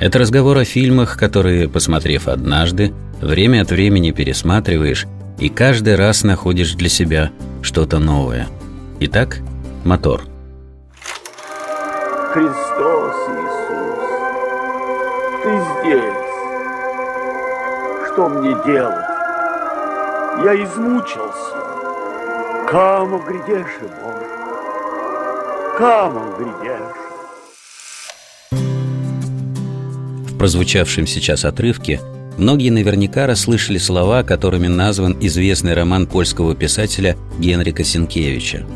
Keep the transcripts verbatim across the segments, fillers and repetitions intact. Это разговор о фильмах, которые, посмотрев однажды, время от времени пересматриваешь и каждый раз находишь для себя что-то новое. Итак, мотор. Христос Иисус, Ты здесь. Что мне делать? Я измучился. Камо грядеши, Боже, камо грядеши. Прозвучавшем сейчас отрывке многие наверняка расслышали слова, которыми назван известный роман польского писателя Генрика Сенкевича.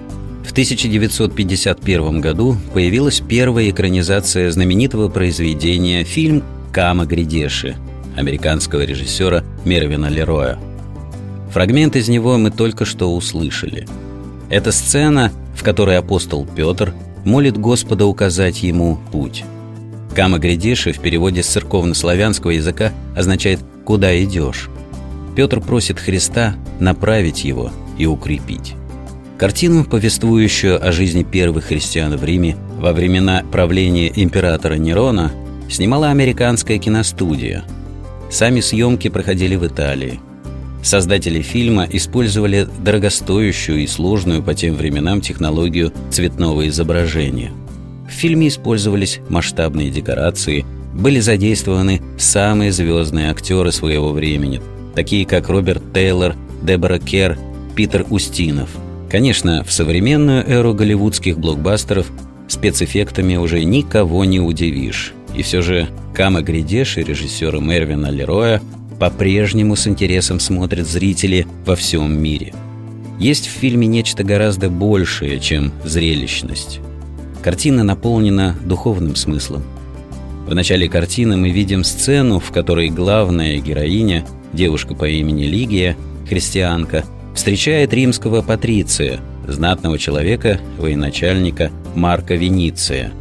В тысяча девятьсот пятьдесят первом году появилась первая экранизация знаменитого произведения, фильм «Камо грядеши» американского режиссера Мервина Лероя. Фрагмент из него мы только что услышали. Это сцена, в которой апостол Петр молит Господа указать ему путь. «Камо грядеши» в переводе с церковнославянского языка означает «куда идешь?». Петр просит Христа направить его и укрепить. Картину, повествующую о жизни первых христиан в Риме во времена правления императора Нерона, снимала американская киностудия. Сами съемки проходили в Италии. Создатели фильма использовали дорогостоящую и сложную по тем временам технологию цветного изображения. В фильме использовались масштабные декорации, были задействованы самые звездные актеры своего времени, такие как Роберт Тейлор, Дебора Керр, Питер Устинов. Конечно, в современную эру голливудских блокбастеров спецэффектами уже никого не удивишь. И все же «Камо грядеши» режиссера Мервина Лероя по-прежнему с интересом смотрят зрители во всем мире. Есть в фильме нечто гораздо большее, чем зрелищность. Картина наполнена духовным смыслом. В начале картины мы видим сцену, в которой главная героиня, девушка по имени Лигия, христианка, встречает римского патриция, знатного человека, военачальника Марка Виниция.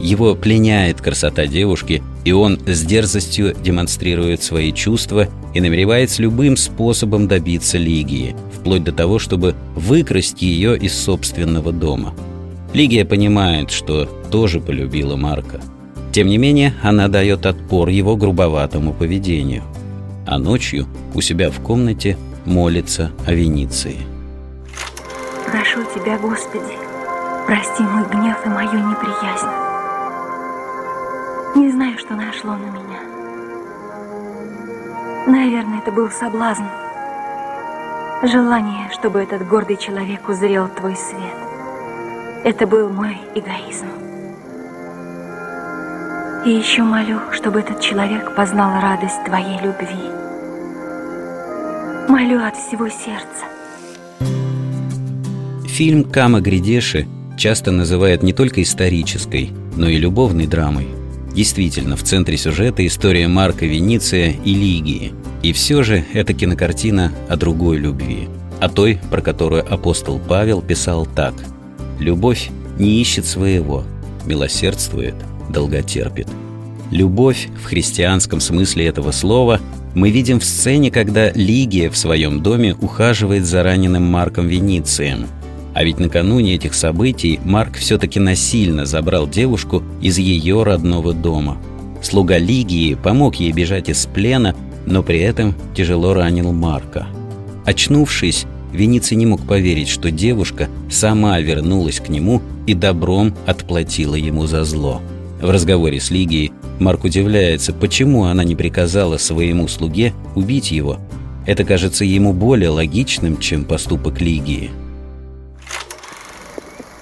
Его пленяет красота девушки, и он с дерзостью демонстрирует свои чувства и намеревается любым способом добиться Лигии, вплоть до того, чтобы выкрасть ее из собственного дома. Лигия понимает, что тоже полюбила Марка. Тем не менее, она дает отпор его грубоватому поведению. А ночью у себя в комнате молится о Виниции. «Прошу Тебя, Господи, прости мой гнев и мою неприязнь. Не знаю, что нашло на меня. Наверное, это был соблазн. Желание, чтобы этот гордый человек узрел Твой свет. Это был мой эгоизм. И еще молю, чтобы этот человек познал радость Твоей любви. Молю от всего сердца». Фильм «Камо грядеши» часто называют не только исторической, но и любовной драмой. Действительно, в центре сюжета история Марка Виниция и Лигии. И все же это кинокартина о другой любви. О той, про которую апостол Павел писал так: «Любовь не ищет своего, милосердствует, долготерпит». Любовь в христианском смысле этого слова мы видим в сцене, когда Лигия в своем доме ухаживает за раненым Марком Виницием. А ведь накануне этих событий Марк все-таки насильно забрал девушку из ее родного дома. Слуга Лигии помог ей бежать из плена, но при этом тяжело ранил Марка. Очнувшись, Виниций не мог поверить, что девушка сама вернулась к нему и добром отплатила ему за зло. В разговоре с Лигией Марк удивляется, почему она не приказала своему слуге убить его. Это кажется ему более логичным, чем поступок Лигии.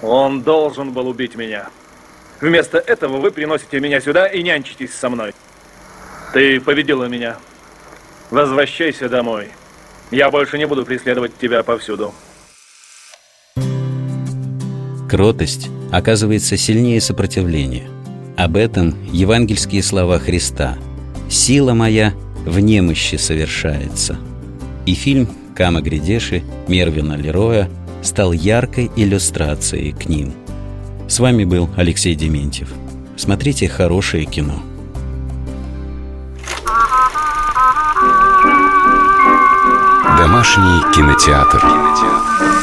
«Он должен был убить меня. Вместо этого вы приносите меня сюда и нянчитесь со мной. Ты победила меня. Возвращайся домой. Я больше не буду преследовать тебя повсюду». Кротость оказывается сильнее сопротивления. Об этом евангельские слова Христа: «Сила моя в немощи совершается. И фильм «Камо грядеши» Мервина Лероя стал яркой иллюстрацией к ним. С вами был Алексей Дементьев. Смотрите хорошее кино. Домашний кинотеатр.